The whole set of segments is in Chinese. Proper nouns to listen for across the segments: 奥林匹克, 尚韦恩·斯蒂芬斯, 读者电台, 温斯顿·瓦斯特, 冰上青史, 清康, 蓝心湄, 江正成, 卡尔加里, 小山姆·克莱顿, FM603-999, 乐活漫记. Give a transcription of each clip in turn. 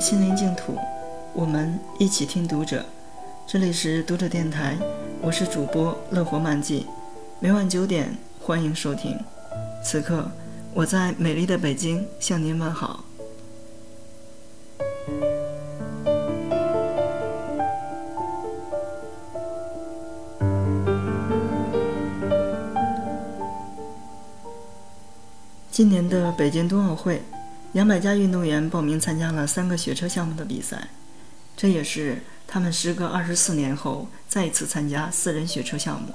心灵净土，我们一起听读者。这里是读者电台，我是主播乐活漫记，每晚9点欢迎收听。此刻我在美丽的北京向您问好。今年的北京冬奥会，200家运动员报名参加了3个雪车项目的比赛，这也是他们时隔24年后再一次参加4人雪车项目。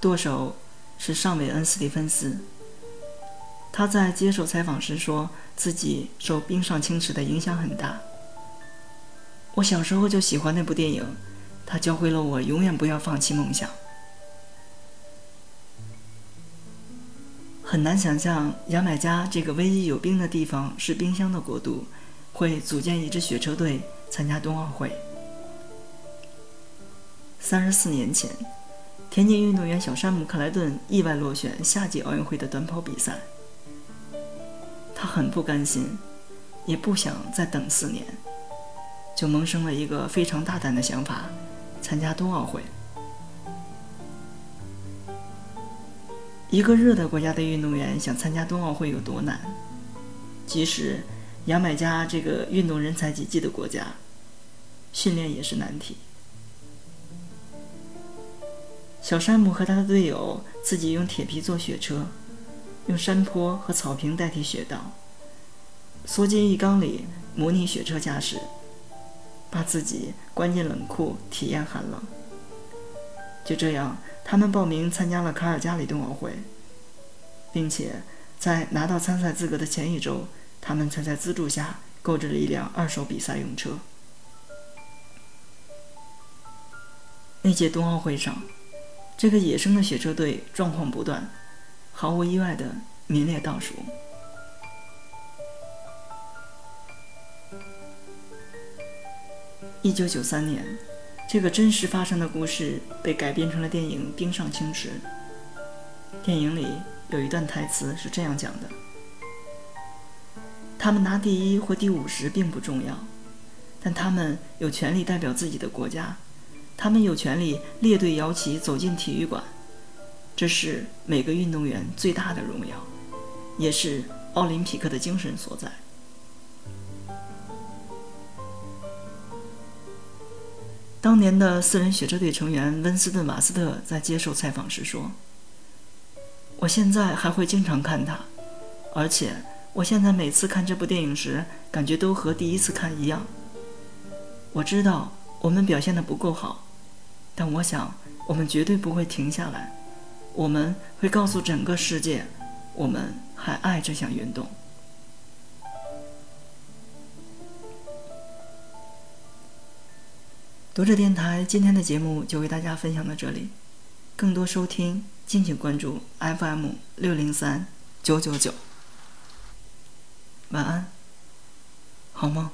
舵手是尚韦恩·斯蒂芬斯，他在接受采访时说自己受冰上青史的影响很大。我小时候就喜欢那部电影，它教会了我永远不要放弃梦想。很难想象牙买加这个唯一有冰的地方是冰箱的国度会组建一支雪车队参加冬奥会。34年前，田径运动员小山姆·克莱顿意外落选夏季奥运会的短跑比赛，他很不甘心，也不想再等4年，就萌生了一个非常大胆的想法，参加冬奥会。一个热带国家的运动员想参加冬奥会有多难？即使牙买加这个运动人才济济的国家，训练也是难题。小山姆和他的队友自己用铁皮做雪车，用山坡和草坪代替雪道，缩进浴缸里模拟雪车驾驶，把自己关进冷库体验寒冷。就这样，他们报名参加了卡尔加里冬奥会，并且在拿到参赛资格的前一周，他们才在资助下购置了一辆2手比赛用车。那届冬奥会上，这个野生的雪车队状况不断，毫无意外的名列倒数。1993年，这个真实发生的故事被改编成了电影《冰上青史》。电影里有一段台词是这样讲的：他们拿第1或第50并不重要，但他们有权利代表自己的国家，他们有权利列队摇旗走进体育馆，这是每个运动员最大的荣耀，也是奥林匹克的精神所在。当年的4人雪车队成员温斯顿·瓦斯特在接受采访时说：我现在还会经常看它，而且我现在每次看这部电影时感觉都和第1次看一样。我知道我们表现得不够好，但我想我们绝对不会停下来，我们会告诉整个世界我们还爱这项运动。读者电台今天的节目就为大家分享到这里，更多收听敬请关注 FM603-999。晚安，好梦。